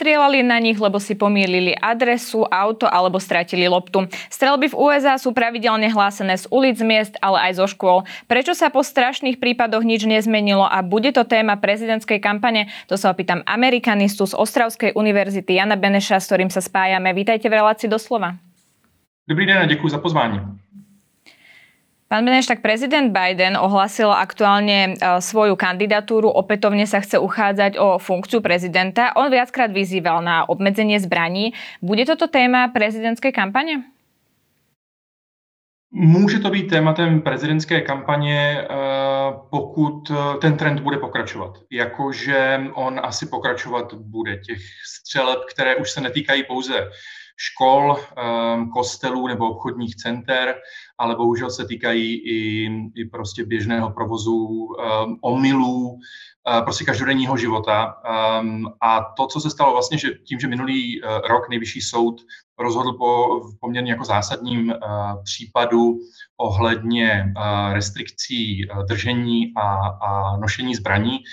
Strieľali na nich, lebo si pomýlili adresu, auto alebo stratili loptu. Strelby v USA sú pravidelne hlásené z ulic, miest, ale aj zo škôl. Prečo sa po strašných prípadoch nič nezmenilo a bude to téma prezidentskej kampane? To sa opýtam amerikanistu z Ostravskej univerzity Jana Beneša, s ktorým sa spájame. Vítajte v relácii Doslova. Dobrý deň a ďakujem za pozvanie. Pán Beneš, tak prezident Biden ohlásil aktuálne svoju kandidatúru, opätovne sa chce uchádzať o funkciu prezidenta. On viackrát vyzýval na obmedzenie zbraní. Bude toto téma prezidentskej kampaně? Může to být tématem prezidentské kampaně, pokud ten trend bude pokračovat. Jakože on asi pokračovat bude těch střeleb, které už se netýkají pouze škol, kostelů nebo obchodních center, ale bohužel se týkají i prostě běžného provozu, omylů, prostě každodenního života. A to, co se stalo vlastně, že tím, že minulý rok nejvyšší soud rozhodl v poměrně jako zásadním případu ohledně restrikcí držení a nošení zbraní,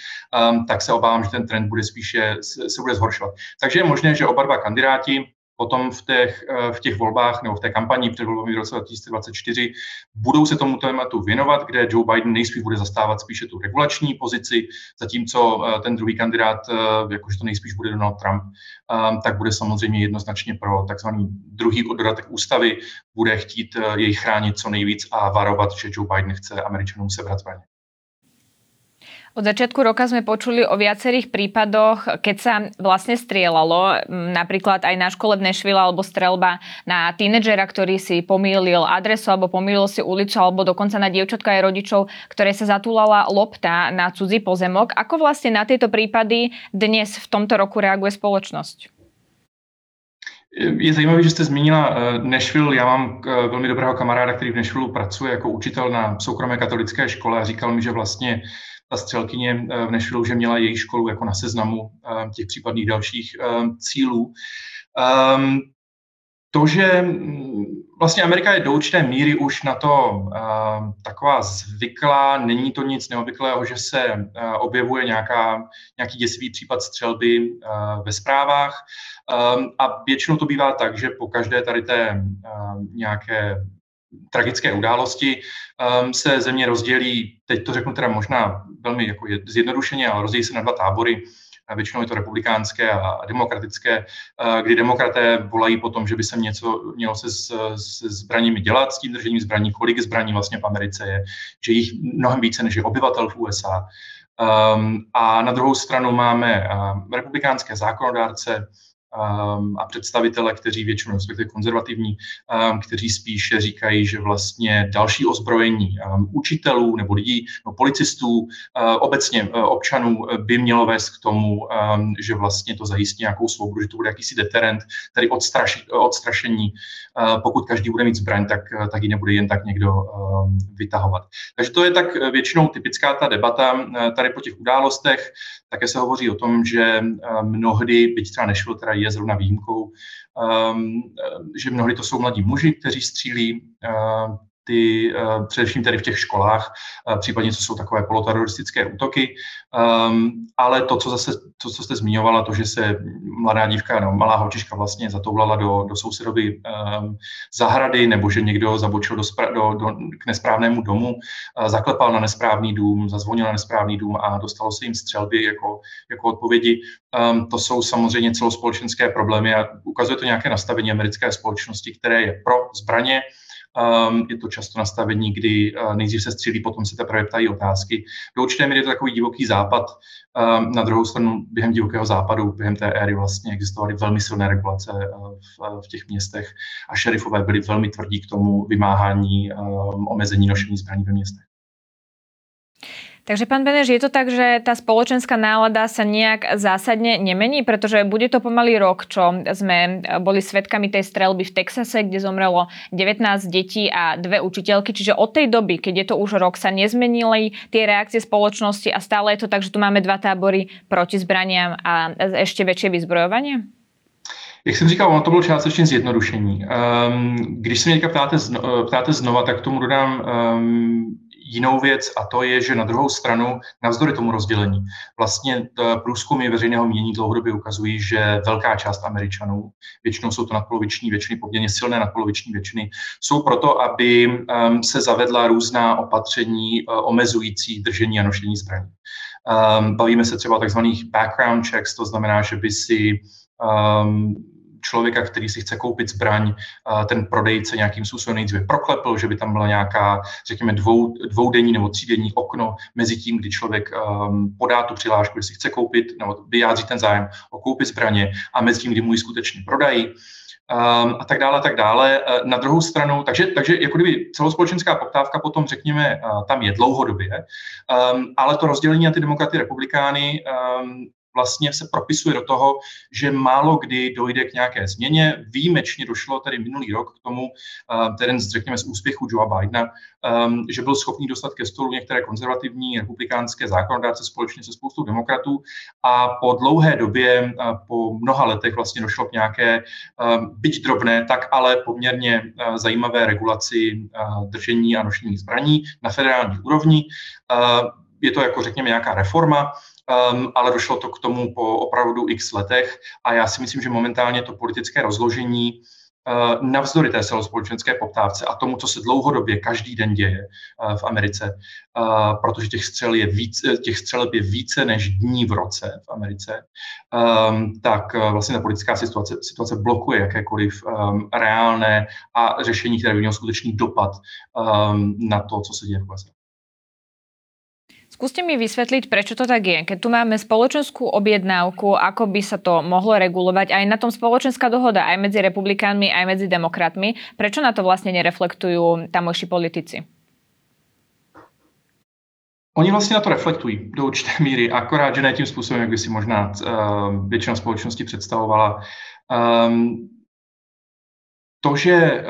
tak se obávám, že ten trend bude spíše se bude zhoršovat. Takže je možné, že oba dva kandidáti potom v těch volbách nebo v té kampani před volbami v roce 2024 budou se tomu tématu věnovat, kde Joe Biden nejspíš bude zastávat spíše tu regulační pozici, zatímco ten druhý kandidát, jakože to nejspíš bude Donald Trump, tak bude samozřejmě jednoznačně pro takzvaný druhý dodatek ústavy, bude chtít jej chránit co nejvíc a varovat, že Joe Biden chce Američanům sebrat zbraně. Od začiatku roka sme počuli o viacerých prípadoch, keď sa vlastne strieľalo, napríklad aj na škole v Nashville alebo streľba na tínedžera, ktorý si pomýlil adresu alebo pomýlil si ulicu, alebo dokonca na dievčatka aj rodičov, ktoré sa zatúlala lopta na cudzí pozemok. Ako vlastne na tieto prípady dnes v tomto roku reaguje spoločnosť? Je zajímavé, že jste zmínila Nashville. Já mám velmi dobrého kamaráda, který v Nashville pracuje jako učitel na soukromé katolické škole a říkal mi, že vlastně ta střelkyně v Nashville, že měla její školu jako na seznamu těch případných dalších cílů. To, že vlastně Amerika je do určité míry už na to taková zvyklá, není to nic neobvyklého, že se objevuje nějaký děsivý případ střelby ve zprávách a většinou to bývá tak, že po každé tady té nějaké tragické události se země rozdělí, teď to řeknu teda možná velmi jako zjednodušeně, ale rozdělí se na dva tábory. Většinou je to republikánské a demokratické, kdy demokraté volají po tom, že by se mělo se zbraněmi dělat, s tím držením zbraní, kolik zbraní vlastně v Americe je, že jich mnohem více než je obyvatel v USA. A na druhou stranu máme republikánské zákonodárce a představitele, kteří většinou, respektive konzervativní, kteří spíše říkají, že vlastně další ozbrojení učitelů nebo lidí, no policistů, obecně občanů by mělo vést k tomu, že vlastně to zajistí nějakou svobodu, že to bude jakýsi deterent, tedy odstrašení. Pokud každý bude mít zbraň, tak ji nebude jen tak někdo vytahovat. Takže to je tak většinou typická ta debata tady po těch událostech. Také se hovoří o tom, že mnohdy, byť třeba Nešvil teda je zrovna výjimkou, že mnohdy to jsou mladí muži, kteří střílí především tady v těch školách, případně to jsou takové poloteroristické útoky, ale to, co jste zmiňovala, to, že se mladá dívka, no, malá holčička vlastně zatoulala do sousedovy zahrady, nebo že někdo zabočil k nesprávnému domu, zaklepal na nesprávný dům, zazvonil na nesprávný dům a dostalo se jim střelby jako odpovědi. To jsou samozřejmě celospolečenské problémy a ukazuje to nějaké nastavení americké společnosti, které je pro zbraně. Je to často nastavení, kdy nejdřív se střílí, potom se teprve ptají otázky. Do určité míry je to takový divoký západ. Na druhou stranu během divokého západu, během té éry vlastně existovaly velmi silné regulace v těch městech a šerifové byli velmi tvrdí k tomu vymáhání omezení nošení zbraní ve městech. Takže pán Beneš, je to tak, že tá spoločenská nálada sa nejak zásadne nemení, pretože bude to pomaly rok, čo sme boli svedkami tej streľby v Texase, kde zomrelo 19 detí a 2 učiteľky. Čiže od tej doby, keď je to už rok, sa nezmenili tie reakcie spoločnosti a stále je to tak, že tu máme dva tábory proti zbraniam a ešte väčšie vyzbrojovanie? Jak jsem říkal, ono to bylo částečně zjednodušení. Když se mě teďka ptáte znova, tak k tomu dodám jinou věc, a to je, že na druhou stranu, navzdory tomu rozdělení, vlastně průzkumy veřejného mínění dlouhodobě ukazují, že velká část Američanů, většinou jsou to nadpoloviční většiny, poměrně silné nadpoloviční většiny, jsou proto, aby se zavedla různá opatření omezující držení a nošení zbraní. Bavíme se třeba o takzvaných background checks, to znamená, že by si člověka, který si chce koupit zbraň, ten prodejce nějakým způsobem nejdříve proklepl, že by tam byla nějaká, řekněme, dvoudenní nebo třídenní okno mezi tím, kdy člověk podá tu přihlášku, jestli chce koupit nebo vyjádří ten zájem o koupi zbraně, a mezi tím, kdy mu ji skutečně prodají. A tak dále, Na druhou stranu, takže jako kdyby celospolečenská poptávka potom, řekněme, tam je dlouhodobě, ale to rozdělení na ty demokraty, republikány vlastně se propisuje do toho, že málo kdy dojde k nějaké změně. Výjimečně došlo tedy minulý rok k tomu, jeden z, řekněme, z úspěchů Joea Bidena, že byl schopný dostat ke stolu některé konzervativní republikánské zákonodárce společně se spoustou demokratů, a po dlouhé době, po mnoha letech vlastně došlo k nějaké, byť drobné, tak ale poměrně zajímavé regulaci držení a nošení zbraní na federální úrovni. Je to, jako řekněme, nějaká reforma, ale došlo to k tomu po opravdu x letech, a já si myslím, že momentálně to politické rozložení navzdory té celospolečenské poptávce a tomu, co se dlouhodobě každý den děje v Americe, protože těch střeleb je více než dní v roce v Americe, tak vlastně ta politická situace blokuje jakékoliv reálné a řešení, které by mělo skutečný dopad na to, co se děje v USA. Skúste mi vysvetliť, prečo to tak je. Keď tu máme spoločenskú objednávku, ako by sa to mohlo regulovať, aj na tom spoločenská dohoda, aj medzi republikánmi, aj medzi demokratmi, prečo na to vlastne nereflektujú tamojší politici? Oni vlastně na to reflektují do určité míry, akorát, že ne tím způsobem, jak by si možná většina společnosti představovala. To, že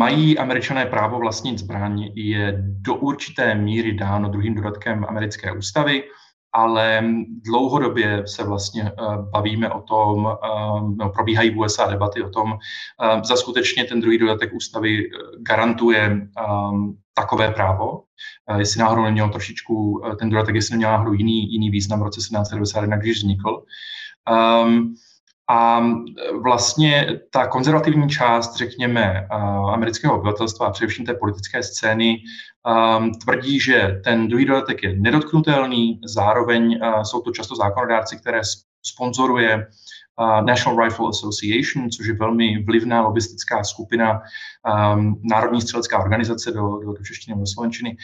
mají Američané právo vlastnit zbraň, je do určité míry dáno druhým dodatkem americké ústavy, ale dlouhodobě se vlastně bavíme o tom, probíhají v USA debaty o tom, zda skutečně ten druhý dodatek ústavy garantuje takové právo, jestli náhodou neměl trošičku, ten dodatek, jestli neměl náhodou jiný význam v roce 1791, když vznikl. A vlastně ta konzervativní část, řekněme, amerického obyvatelstva a především té politické scény tvrdí, že ten druhý dodatek je nedotknutelný, zároveň jsou to často zákonodárci, které sponzoruje National Rifle Association, což je velmi vlivná lobistická skupina, národní střelecká organizace do češtiny nebo do slovenčiny.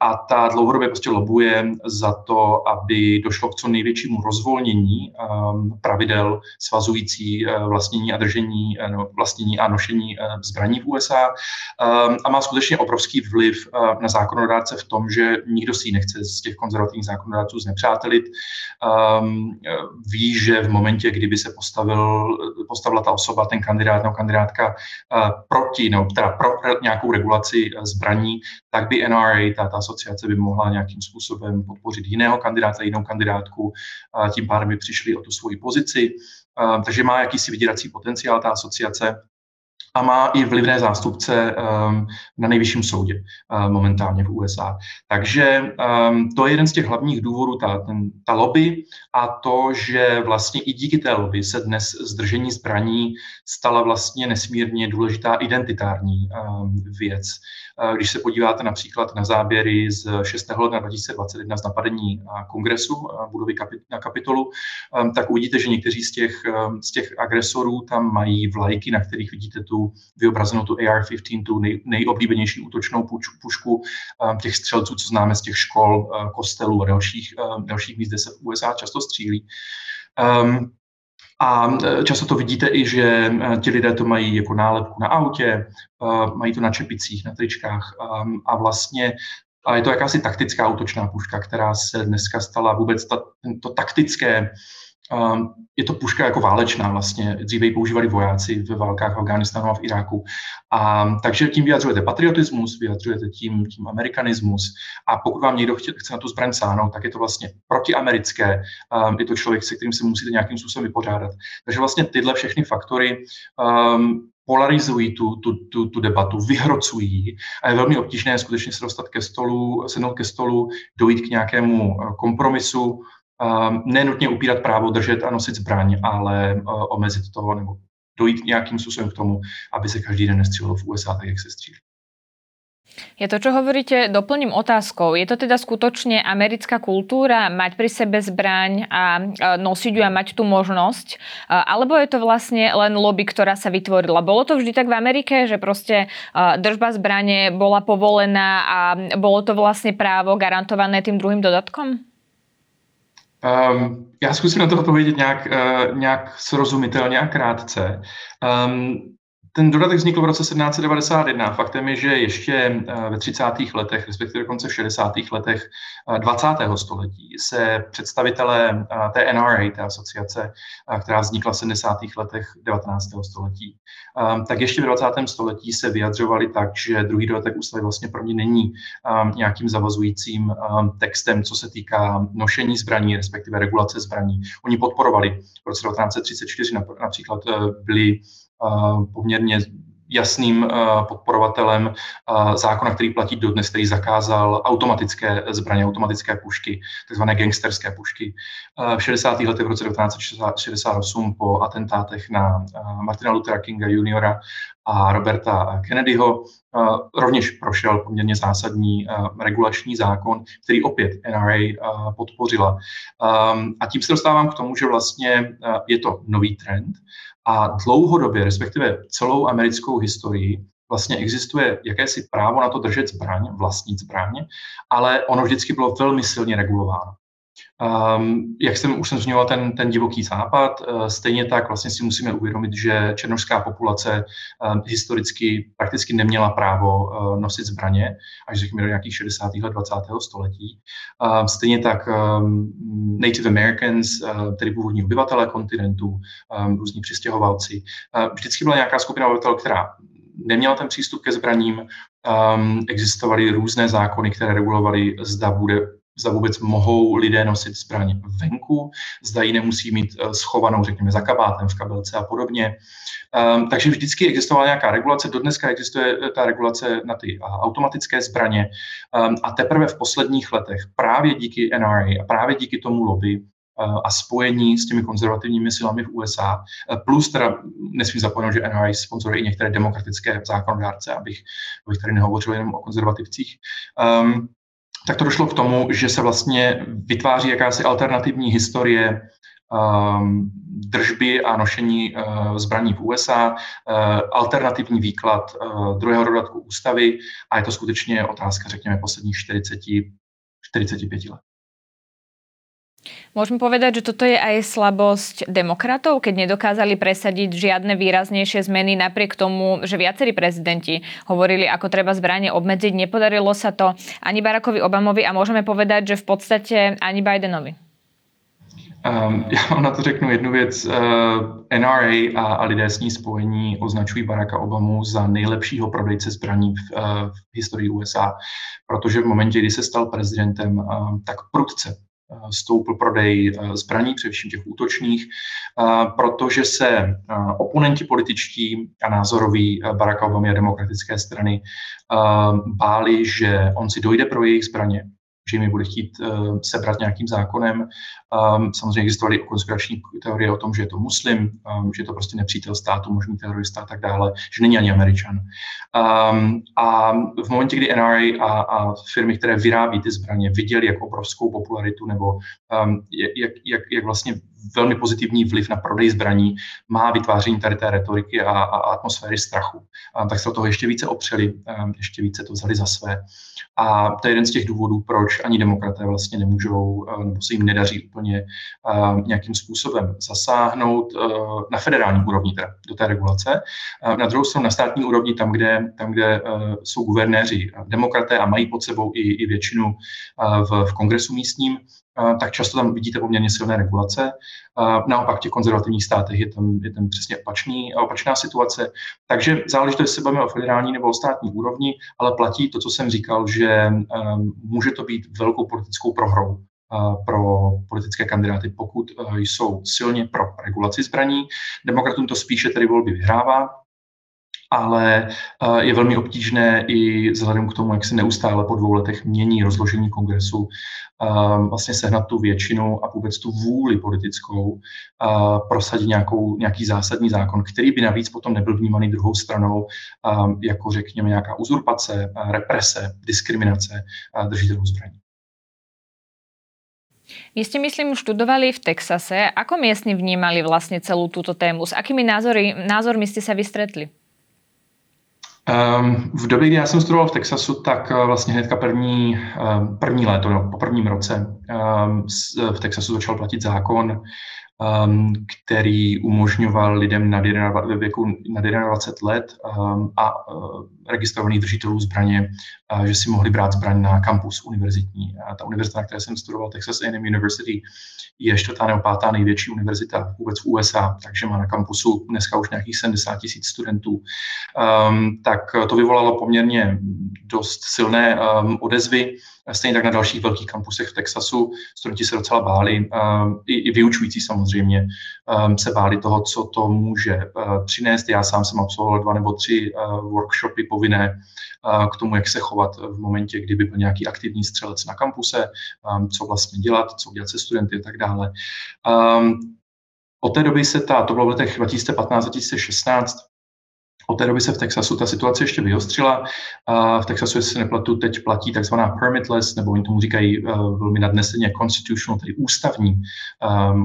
A ta dlouhodobě prostě lobuje za to, aby došlo k co největšímu rozvolnění pravidel svazující vlastnění a držení, vlastnění a nošení zbraní v USA, a má skutečně obrovský vliv na zákonodárce v tom, že nikdo si ji nechce z těch konzervativních zákonodárců znepřátelit. Ví, že v momentě, kdyby se postavila ta osoba, ten kandidát nebo kandidátka pro nějakou regulaci zbraní, tak by NRA, ta asociace, by mohla nějakým způsobem podpořit jiného kandidáta, jinou kandidátku, tím pádem by přišli o tu svoji pozici. Takže má jakýsi vydírací potenciál ta asociace a má i vlivné zástupce na nejvyšším soudě momentálně v USA. Takže to je jeden z těch hlavních důvodů, ta lobby, a to, že vlastně i díky té lobby se dnes zdržení zbraní stala vlastně nesmírně důležitá identitární věc. Když se podíváte například na záběry z 6. ledna 2021 z napadení kongresu budovy na Kapitolu, tak uvidíte, že někteří z těch agresorů tam mají vlajky, na kterých vidíte tu vyobrazenou tu AR-15, tu nejoblíbenější útočnou pušku těch střelců, co známe z těch škol, kostelů a dalších míst, kde se v USA často střílí. A často to vidíte i, že ti lidé to mají jako nálepku na autě, mají to na čepicích, na tričkách, a vlastně a je to jakási taktická útočná puška, která se dneska stala vůbec to taktické Je to puška jako válečná vlastně, dříve ji používali vojáci ve válkách v Afghánistánu a v Iráku. A takže tím vyjadřujete patriotismus, vyjadřujete tím amerikanismus a pokud vám někdo chce na tu zbraň sáhnout, tak je to vlastně protiamerické, je to člověk, se kterým se musíte nějakým způsobem vypořádat. Takže vlastně tyhle všechny faktory polarizují tu debatu, vyhrocují a je velmi obtížné skutečně se dostat ke stolu, sednout ke stolu, dojít k nějakému kompromisu, nenutně upírat právo držet a nosit zbraň, ale omezit to nebo dojít nějakým způsobem k tomu, aby se každý den nestřílelo v USA tak, jak se střílí. Ja to, čo hovoríte, doplním otázkou. Je to teda skutočne americká kultúra mať pri sebe zbraň a nosiť ju a mať tú možnosť? Alebo je to vlastne len lobby, ktorá sa vytvorila? Bolo to vždy tak v Amerike, že proste držba zbrane bola povolená a bolo to vlastne právo garantované tým druhým dodatkom? Já zkusím na to odpovědět nějak srozumitelně a krátce. Ten dodatek vznikl v roce 1791. Faktem je, že ještě ve 30. letech, respektive dokonce v 60. letech 20. století se představitelé té NRA, té asociace, která vznikla v 70. letech 19. století, tak ještě v 20. století se vyjadřovali tak, že druhý dodatek ústavy vlastně pro mě není nějakým zavazujícím textem, co se týká nošení zbraní, respektive regulace zbraní. Oni podporovali v roce 1934 například byli poměrně jasným podporovatelem zákona, který platí dodnes, který zakázal automatické zbraně, automatické pušky, takzvané gangsterské pušky. V 60. letech v roce 1968 po atentátech na Martina Luthera Kinga juniora a Roberta Kennedyho rovněž prošel poměrně zásadní regulační zákon, který opět NRA podpořila. A tím se dostávám k tomu, že vlastně je to nový trend a dlouhodobě, respektive celou americkou historii, vlastně existuje jakési právo na to držet zbraň, vlastnit zbraň, ale ono vždycky bylo velmi silně regulováno. Jak jsem zmiňoval ten divoký západ, stejně tak vlastně si musíme uvědomit, že černošská populace historicky prakticky neměla právo nosit zbraně, až řekněme do nějakých 60. let 20. století. Stejně tak Native Americans, tedy původní obyvatelé kontinentu, různí přistěhovalci, vždycky byla nějaká skupina obyvatel, která neměla ten přístup ke zbraním, existovaly různé zákony, které regulovaly, zda vůbec mohou lidé nosit zbraň venku, zda ji nemusí mít schovanou, řekněme, za kabátem, v kabelce a podobně. Takže vždycky existovala nějaká regulace, dodneska existuje ta regulace na ty automatické zbraně a teprve v posledních letech právě díky NRA a právě díky tomu lobby a spojení s těmi konzervativními silami v USA, plus teda nesmím zapomenout, že NRA sponzoruje i některé demokratické zákonodárce, abych tady nehovořil jenom o konzervativcích, tak to došlo k tomu, že se vlastně vytváří jakási alternativní historie držby a nošení zbraní v USA, alternativní výklad druhého dodatku ústavy a je to skutečně otázka, řekněme, posledních 40-45 let. Môžeme povedať, že toto je aj slabosť demokratov, keď nedokázali presadiť žiadne výraznejšie zmeny napriek tomu, že viacerí prezidenti hovorili, ako treba zbranie obmedziť. Nepodarilo sa to ani Barackovi Obamovi a môžeme povedať, že v podstate ani Bidenovi. Já vám na to řeknu jednu věc. NRA a lidé s ní spojení označují Baracka Obamu za nejlepšího prodejce zbraní v historii USA, protože v momentě, kdy se stal prezidentem, tak prudce stoupl prodej zbraní, především těch útočných, protože se oponenti političtí a názoroví Baracka Obamy a demokratické strany báli, že on si dojde pro jejich zbraně, že jim je bude chtít sebrat nějakým zákonem. Samozřejmě existovaly konspirační teorie o tom, že je to muslim, že je to prostě nepřítel státu, možný terorista a tak dále, že není ani Američan. A v momentě, kdy NRA a firmy, které vyrábí ty zbraně, viděli jak obrovskou popularitu nebo jak vlastně velmi pozitivní vliv na prodej zbraní má vytváření tady té retoriky a atmosféry strachu. Tak se o toho ještě více opřeli, ještě více to vzali za své. A to je jeden z těch důvodů, proč ani demokraté vlastně nemůžou, nebo se jim nedaří úplně nějakým způsobem zasáhnout na federální úrovni teda, do té regulace. Na druhou stranu na státní úrovni, tam, kde jsou guvernéři demokraté a mají pod sebou i většinu v kongresu místním, tak často tam vidíte poměrně silné regulace. Naopak v těch konzervativních státech je tam přesně opačná situace. Takže záleží to, jestli se bavíme o federální nebo o státní úrovni, ale platí to, co jsem říkal, že může to být velkou politickou prohrou pro politické kandidáty, pokud jsou silně pro regulaci zbraní. Demokratům to spíše tedy volby vyhrává, ale je velmi obtížné i vzhledem k tomu, jak se neustále po 2 letech mění rozložení kongresu, vlastně sehnat tu většinu a vůbec tu vůli politickou prosadit nějaký zásadní zákon, který by navíc potom nebyl vnímaný druhou stranou, jako řekněme nějaká uzurpace, represe, diskriminace držitelů zbraní. Vy ste, myslím, študovali v Texase. Ako miestni vnímali vlastne celú túto tému? S akými názormi ste sa vystretli? V době, kdy já jsem studoval v Texasu, tak vlastně hnedka první léto, po prvním roce v Texasu začal platit zákon, který umožňoval lidem ve věku nad 21 let a registrovaných držitelů zbraně, že si mohli brát zbraň na kampus univerzitní. Ta univerzita, na které jsem studoval, Texas A&M University, je 4. nebo 5. největší univerzita vůbec v USA, takže má na kampusu dneska už nějakých 70,000 studentů. Tak to vyvolalo poměrně dost silné odezvy. Stejně tak na dalších velkých kampusech v Texasu studenti se docela báli, i vyučující samozřejmě se báli toho, co to může přinést. Já sám jsem absolvoval 2 nebo 3 workshopy povinné k tomu, jak se chovat v momentě, kdyby byl nějaký aktivní střelec na kampuse, co vlastně dělat, co dělat se studenty a tak dále. Od té doby to bylo v letech 2015-2016, od té doby se v Texasu ta situace ještě vyostřila. V Texasu, jestli se nepletu, teď platí takzvaná permitless, nebo oni tomu říkají velmi nadneseně constitutional, tedy ústavní,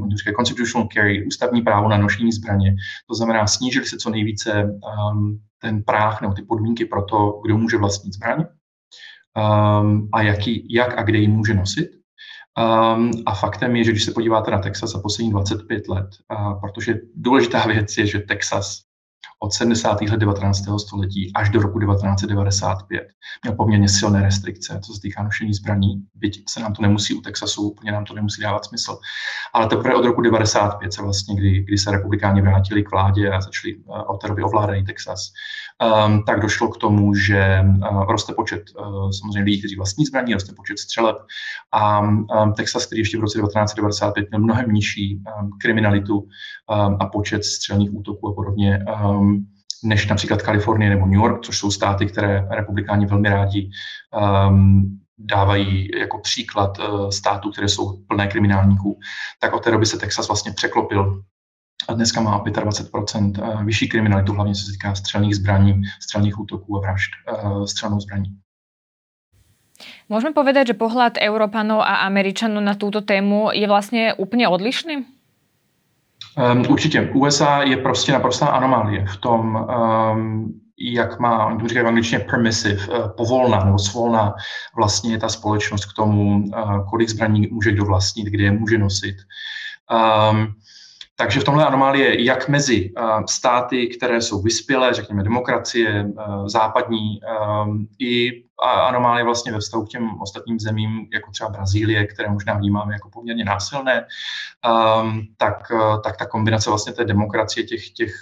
oni říkají constitutional carry, ústavní právo na nošení zbraně. To znamená, snížili se co nejvíce ten práh nebo ty podmínky pro to, kdo může vlastnit zbraň a jak a kde ji může nosit. A faktem je, že když se podíváte na Texas za poslední 25 let, protože důležitá věc je, že Texas od 70. let 19. století až do roku 1995 měl poměrně silné restrikce, co se týká nošení zbraní. Byť se nám to nemusí u Texasu, úplně nám to nemusí dávat smysl. Ale teprve od roku 1995 se vlastně, kdy se republikáni vrátili k vládě a začali od té doby ovládají Texas, tak došlo k tomu, že roste počet samozřejmě lidí, kteří vlastní zbraní, roste počet střeleb. A Texas, který ještě v roce 1995 měl mnohem nižší kriminalitu a počet střelných útoků a podobně, než například Kalifornie nebo New York, což jsou státy, které republikáni velmi rádi dávají jako příklad států, které jsou plné kriminálníků, tak od té doby se Texas vlastně překlopil a dneska má 25% vyšší kriminalitu, hlavně co se týká střelných zbraní, střelných útoků a vražd střelnou zbraní. Môžeme povedať, že pohľad Európanov a Američanov na túto tému je vlastne úplne odlišný? Určitě. USA je prostě naprostá anomálie v tom, jak má, oni to říkají v angličtině permissive, povolná nebo svolná vlastně je ta společnost k tomu, kolik zbraní může kdo vlastnit, kde je může nosit. Takže v tomhle anomálie, jak mezi státy, které jsou vyspělé, řekněme demokracie, západní, i anomálie vlastně ve vztahu k těm ostatním zemím, jako třeba Brazílie, které možná vnímáme jako poměrně násilné, tak ta kombinace vlastně té demokracie, těch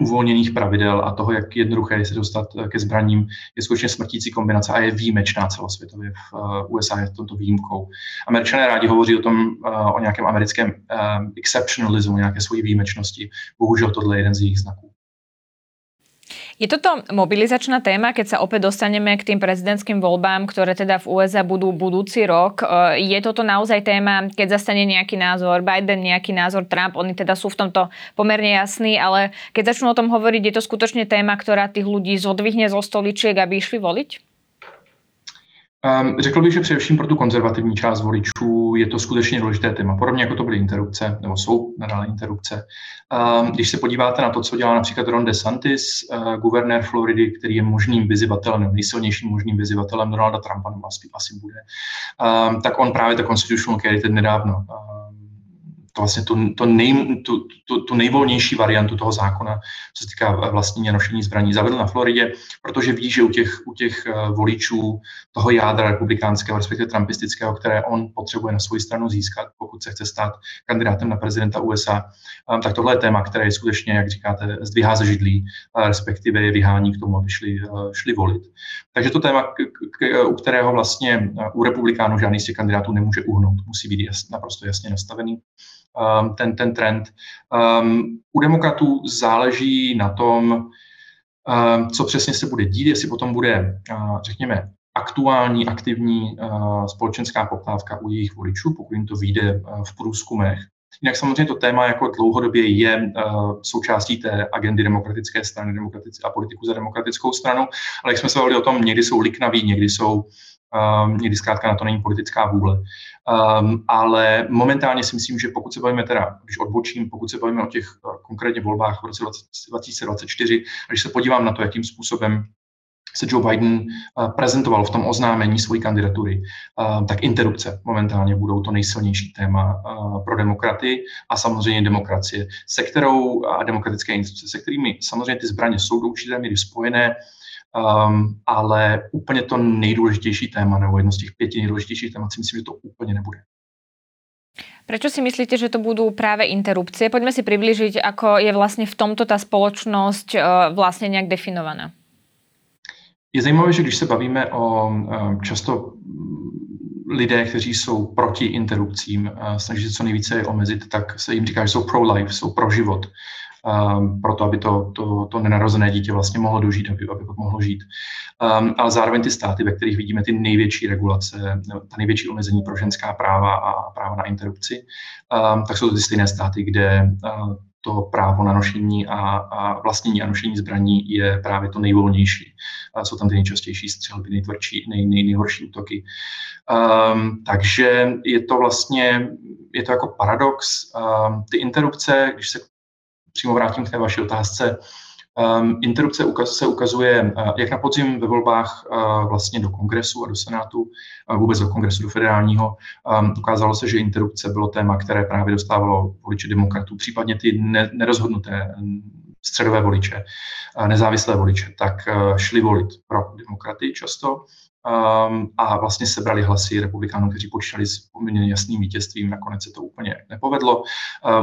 uvolněných pravidel a toho, jak jednoduché je se dostat ke zbraním, je skutečně smrtící kombinace a je výjimečná celosvětově. V USA je tomto výjimkou. Američané rádi hovoří o nějakém americkém exceptionalismu, nějaké svojí výjimečnosti. Bohužel tohle je jeden z jejich znaků. Je toto mobilizačná téma, keď sa opäť dostaneme k tým prezidentským voľbám, ktoré teda v USA budú budúci rok? Je toto naozaj téma, keď zastane nejaký názor Biden, nejaký názor Trump? Oni teda sú v tomto pomerne jasní, ale keď začnú o tom hovoriť, je to skutočne téma, ktorá tých ľudí zodvihne zo stoličiek, aby išli voliť? Řekl bych, že především pro tu konzervativní část voličů je to skutečně důležité téma. Podobně jako to byly interrupce, nebo jsou nadále interrupce. Když se podíváte na to, co dělá například Ron DeSantis, guvernér Floridy, který je možným vyzyvatelem, nejsilnějším možným vyzyvatelem Donalda Trumpa, nebo asi bude, tak on právě ta constitutional carry teď nedávno vlastně tu nejvolnější variantu toho zákona, co se týká vlastní a nošení zbraní, zavedl na Floridě, protože ví, že u těch voličů toho jádra republikánského, respektive trumpistického, které on potřebuje na svoji stranu získat, pokud se chce stát kandidátem na prezidenta USA, tak tohle je téma, které je skutečně, jak říkáte, zdvihá ze židlí, respektive je vyhání k tomu, aby šli volit. Takže to téma, u kterého vlastně u republikánů žádný z těch kandidátů nemůže uhnout, musí být naprosto jasně nastavený ten trend. U demokratů záleží na tom, co přesně se bude dít, jestli potom bude, řekněme, aktuální, aktivní společenská poptávka u jejich voličů, pokud jim to vyjde v průzkumech. Jinak samozřejmě to téma jako dlouhodobě je součástí té agendy demokratické strany a politiku za demokratickou stranu, ale jak jsme se bavili o tom, někdy jsou liknaví, někdy zkrátka na to není politická vůle. Ale momentálně si myslím, že pokud se bavíme teda, když odbočím, pokud se bavíme o těch konkrétně volbách v roce 2024, a když se podívám na to, jakým způsobem se Joe Biden prezentoval v tom oznámení své kandidatury, tak interrupce momentálně budou to nejsilnější téma pro demokraty a samozřejmě demokracie, se kterou a demokratické instituce, se kterými samozřejmě ty zbraně jsou do určité míry spojené, ale úplně to nejdůležitější téma, nebo jedno z těch 5 nejdůležitějších témat, si myslím, že to úplně nebude. Prečo si myslíte, že to budú práve interrupcie? Poďme si priblížiť, ako je vlastne v tomto tá spoločnosť vlastne nejak definovaná. Je zajímavé, že když se bavíme o často lidé, kteří jsou proti interrupcím, snaží se co nejvíce je omezit, tak se jim říká, že jsou pro-life, jsou pro život. Proto, aby to nenarozené dítě vlastně mohlo dožít, aby mohlo žít. Ale zároveň ty státy, ve kterých vidíme ty největší regulace, ta největší omezení pro ženská práva a práva na interrupci, tak jsou to ty stejné státy, kde to právo na nošení a vlastnění a nošení zbraní je právě to nejvolnější. Jsou tam ty nejčastější střelby, nejtvrdší, nejhorší útoky. Takže je to jako paradox. Ty interrupce, když se přímo vrátím k té vaší otázce, interrupce se ukazuje, jak na podzim ve volbách vlastně do kongresu a do senátu, vůbec do kongresu, do federálního, ukázalo se, že interrupce bylo téma, které právě dostávalo voliče demokratů, případně ty nerozhodnuté středové voliče, nezávislé voliče, tak šli volit pro demokraty často a vlastně sebrali hlasy republikánů, kteří počítali s poměrně jasným vítězstvím, nakonec se to úplně nepovedlo.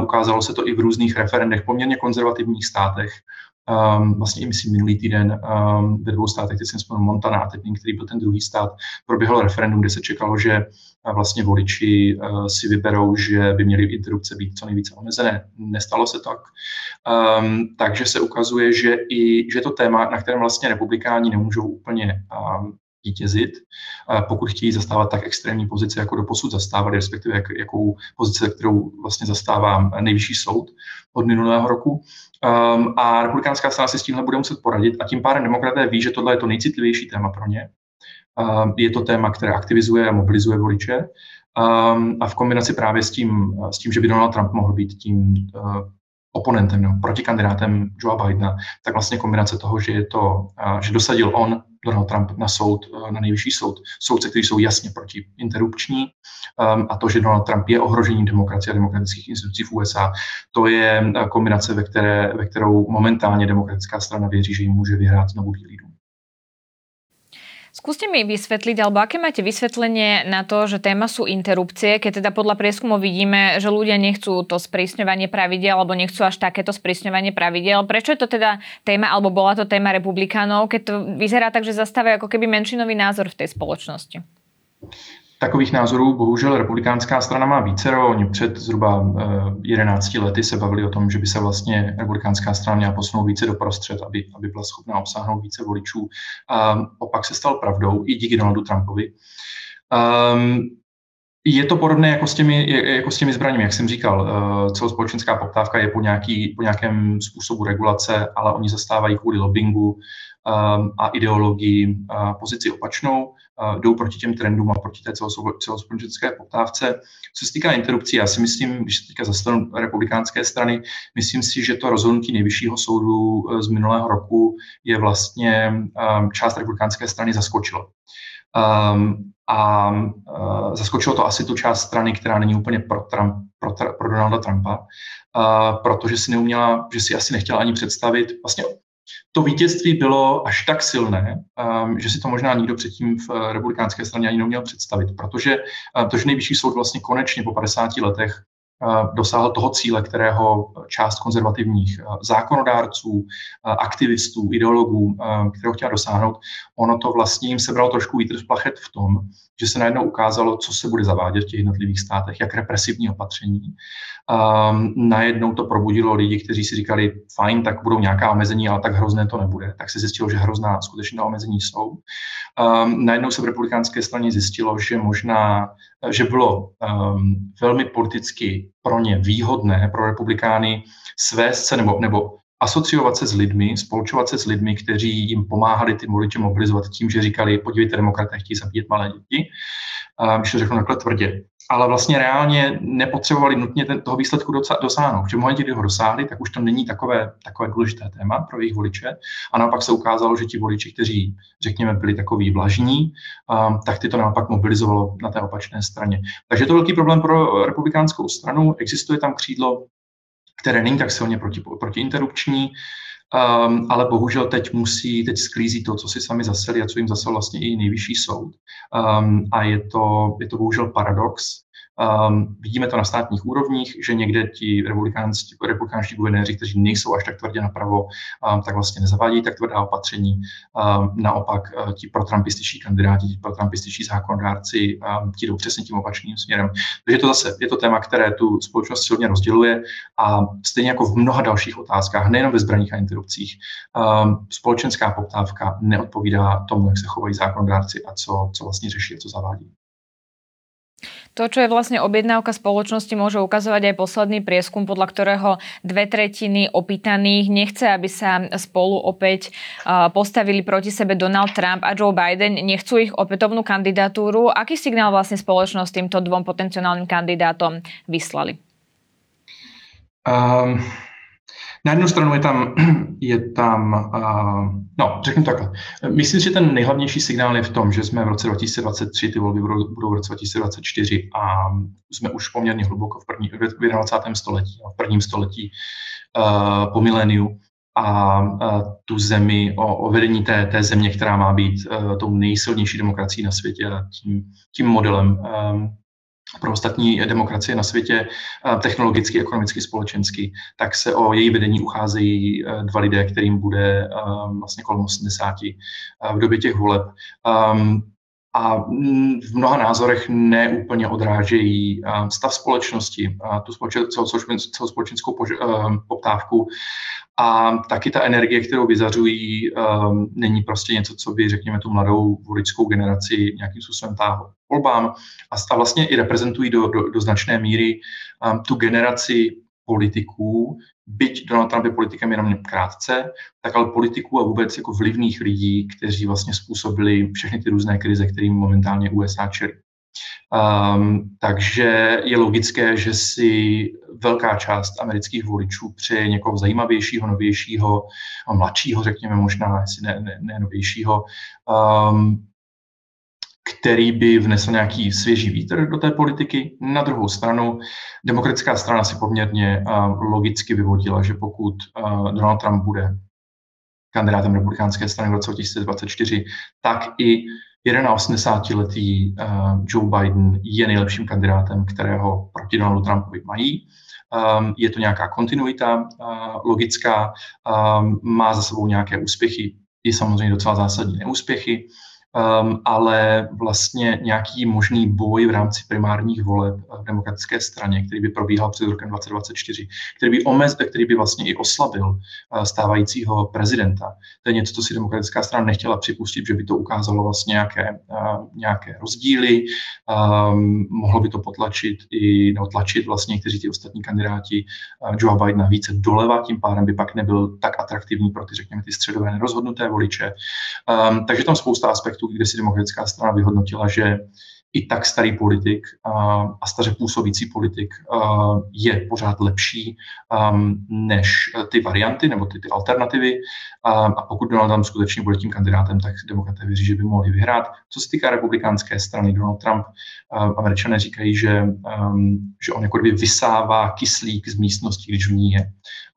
Ukázalo se to i v různých referendech, poměrně konzervativních státech, vlastně i myslím minulý týden ve 2 státech, teď jsem vzpomněl Montana a teď některý byl ten druhý stát, proběhlo referendum, kde se čekalo, že vlastně voliči si vyberou, že by měly interrupce být co nejvíce omezené. Nestalo se tak. Takže se ukazuje, že to téma, na kterém vlastně republikáni nemůžou úplně vítězit, pokud chtějí zastávat tak extrémní pozice, jako doposud zastávali, respektive jakou pozici, kterou vlastně zastává nejvyšší soud od minulého roku. A republikánská strana si s tímhle bude muset poradit a tím pádem demokraté ví, že tohle je to nejcitlivější téma pro ně. Je to téma, které aktivizuje a mobilizuje voliče a v kombinaci právě s tím, že by Donald Trump mohl být tím oponentem nebo protikandidátem Joea Bidena, tak vlastně kombinace toho, že dosadil on Donald Trump na nejvyšší soudce, kteří jsou jasně proti interrupční, a to, že Donald Trump je ohrožením demokracie a demokratických institucí v USA, to je kombinace, ve kterou momentálně demokratická strana věří, že jim může vyhrát znovu Bílý dům. Skúste mi vysvetliť, alebo aké máte vysvetlenie na to, že téma sú interrupcie, keď teda podľa prieskumov vidíme, že ľudia nechcú to sprísňovanie pravidiel, alebo nechcú až takéto sprísňovanie pravidiel. Prečo je to teda téma, alebo bola to téma republikánov, keď to vyzerá tak, že zastávajú ako keby menšinový názor v tej spoločnosti? Takových názorů bohužel republikánská strana má vícero. Oni před zhruba 11 lety se bavili o tom, že by se vlastně republikánská strana měla posunout více doprostřed, aby byla schopná obsáhnout více voličů. Opak se stal pravdou i díky Donaldu Trumpovi. Je to podobné jako s těmi zbraněmi, jak jsem říkal. Celospolečenská poptávka je po nějakém způsobu regulace, ale oni zastávají kvůli lobbingu a ideologii pozici opačnou, jdou proti těm trendům a proti té celospolečenské poptávce. Co se týká interrupcí, já si myslím, když se týká zastanu republikánské strany, myslím si, že to rozhodnutí nejvyššího soudu z minulého roku je vlastně část republikánské strany zaskočilo. a zaskočilo to asi tu část strany, která není úplně pro Donalda Trumpa, protože si neuměla, že si asi nechtěla ani představit. Vlastně to vítězství bylo až tak silné, že si to možná nikdo předtím v republikánské straně ani neuměl představit, protože nejvyšší soud vlastně konečně po 50 letech dosáhl toho cíle, kterého část konzervativních zákonodárců, aktivistů, ideologů, kterého chtěla dosáhnout, ono to vlastně jim sebralo trošku vítr z plachet v tom, že se najednou ukázalo, co se bude zavádět v těch jednotlivých státech, jak represivní opatření. Najednou to probudilo lidi, kteří si říkali, fajn, tak budou nějaká omezení, ale tak hrozné to nebude. Tak se zjistilo, že hrozná skutečná omezení jsou. Najednou se v republikánské straně zjistilo, že možná, že bylo velmi politicky pro ně výhodné, pro republikány, svést se nebo asociovat se s lidmi, spolčovat se s lidmi, kteří jim pomáhali ty voliče mobilizovat tím, že říkali, podívejte, demokraté chtějí zabíjet malé děti, když to řeknu takhle tvrdě. Ale vlastně reálně nepotřebovali nutně toho výsledku dosáhnout. Že v momentě, kdy ho dosáhli, tak už to není takové důležité téma pro jejich voliče. A naopak se ukázalo, že ti voliči, kteří, řekněme, byli takový vlažní, tak ty to naopak mobilizovalo na té opačné straně. Takže to je velký problém pro republikánskou stranu. Existuje tam křídlo, které není tak silně protiinterrupční, ale bohužel teď sklízí to, co si sami zaseli a co jim zasel vlastně i nejvyšší soud. A je to bohužel paradox. Vidíme to na státních úrovních, že někde ti republikánští guvernéři, kteří nejsou až tak tvrdě napravo, tak vlastně nezavádí tak tvrdá opatření. Naopak ti protrampističtí kandidáti, ti protrampističtí zákonodárci, ti jdou přesně tím opačným směrem. Takže to zase je to téma, které tu společnost silně rozděluje a stejně jako v mnoha dalších otázkách, nejenom ve zbraních a interrupcích, společenská poptávka neodpovídá tomu, jak se chovají zákonodárci a co vlastně řeší a co zavádí. To, čo je vlastne objednávka spoločnosti, môže ukazovať aj posledný prieskum, podľa ktorého 2/3 opýtaných nechce, aby sa spolu opäť postavili proti sebe Donald Trump a Joe Biden, nechcú ich opätovnú kandidatúru. Aký signál vlastne spoločnosť týmto dvom potenciálnym kandidátom vyslali? Na jednu stranu řeknu takhle. Myslím, že ten nejhlavnější signál je v tom, že jsme v roce 2023, ty volby budou v roce 2024 a jsme už poměrně hluboko v 21. století, v prvním století po miléniu a tu zemi, o vedení té země, která má být tou nejsilnější demokracií na světě a tím modelem pro ostatní demokracie na světě, technologicky, ekonomicky, společensky, tak se o její vedení ucházejí dva lidé, kterým bude vlastně kolem 80 v době těch voleb. A v mnoha názorech neúplně odrážejí stav společnosti, tu společenskou poptávku a taky ta energie, kterou vyzařují, není prostě něco, co by, řekněme, tu mladou voličskou generaci nějakým způsobem táhlo k volbám a vlastně i reprezentují do značné míry tu generaci politiků, byť Donald Trump je politikem jenom krátce, tak ale politiků a vůbec jako vlivných lidí, kteří vlastně způsobili všechny ty různé krize, kterým momentálně USA čelí. Takže je logické, že si velká část amerických voličů přeje někoho zajímavějšího, novějšího, mladšího, řekněme možná, jestli ne novějšího, který by vnesl nějaký svěží vítr do té politiky. Na druhou stranu, demokratická strana si poměrně logicky vyvodila, že pokud Donald Trump bude kandidátem republikánské strany v roce 2024, tak i 81-letý Joe Biden je nejlepším kandidátem, kterého proti Donaldu Trumpovi mají. Je to nějaká kontinuita logická, má za sebou nějaké úspěchy, i samozřejmě docela zásadní neúspěchy, ale vlastně nějaký možný boj v rámci primárních voleb v demokratické straně, který by probíhal před rokem 2024, který by vlastně i oslabil stávajícího prezidenta. To je něco, co si demokratická strana nechtěla připustit, že by to ukázalo vlastně nějaké rozdíly, mohlo by to tlačit vlastně někteří ty ostatní kandidáti Joea Bidena více doleva, tím pádem by pak nebyl tak atraktivní pro ty, řekněme, ty středové nerozhodnuté voliče. Takže tam spousta aspektů, kde si demokratická strana vyhodnotila, že i tak starý politik a staře působící politik je pořád lepší než ty varianty nebo ty alternativy. A pokud Donald Trump skutečně bude tím kandidátem, tak demokraté věří, že by mohli vyhrát. Co se týká republikánské strany, Donald Trump, Američané říkají, že on jako kdyby vysává kyslík z místnosti, když v ní je.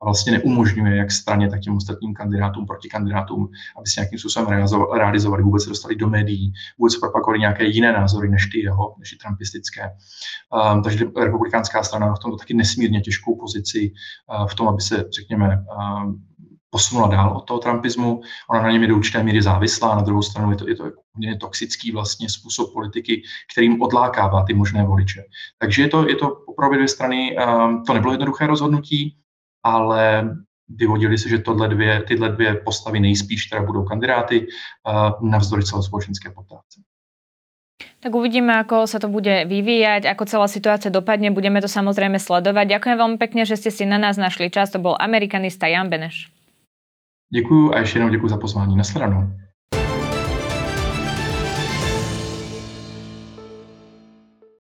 A vlastně neumožňuje jak straně, tak těm ostatním kandidátům, protikandidátům, aby se nějakým způsobem realizovali, vůbec se dostali do médií, vůbec propagovali nějaké jiné názory než ty jeho, než i trumpistické. Takže republikánská strana má v tomto taky nesmírně těžkou pozici v tom, aby se, řekněme, posunula dál od toho trumpismu. Ona na něm je do určité míry závislá, na druhou stranu je to úplně toxický vlastně způsob politiky, kterým odlákává ty možné voliče. Takže je to opravdu dvě strany, to nebylo jednoduché rozhodnutí, ale vyvodili se, že tyhle dvě postavy nejspíš teda budou kandidáty navzdory celospolečenské poptávce. Tak uvidíme, ako sa to bude vyvíjať, ako celá situácia dopadne. Budeme to samozrejme sledovať. Ďakujem veľmi pekne, že ste si na nás našli čas. To bol amerikanista Jan Beneš. Ďakujem a ešte jednou ďakujem za pozvanie. Nasledanou.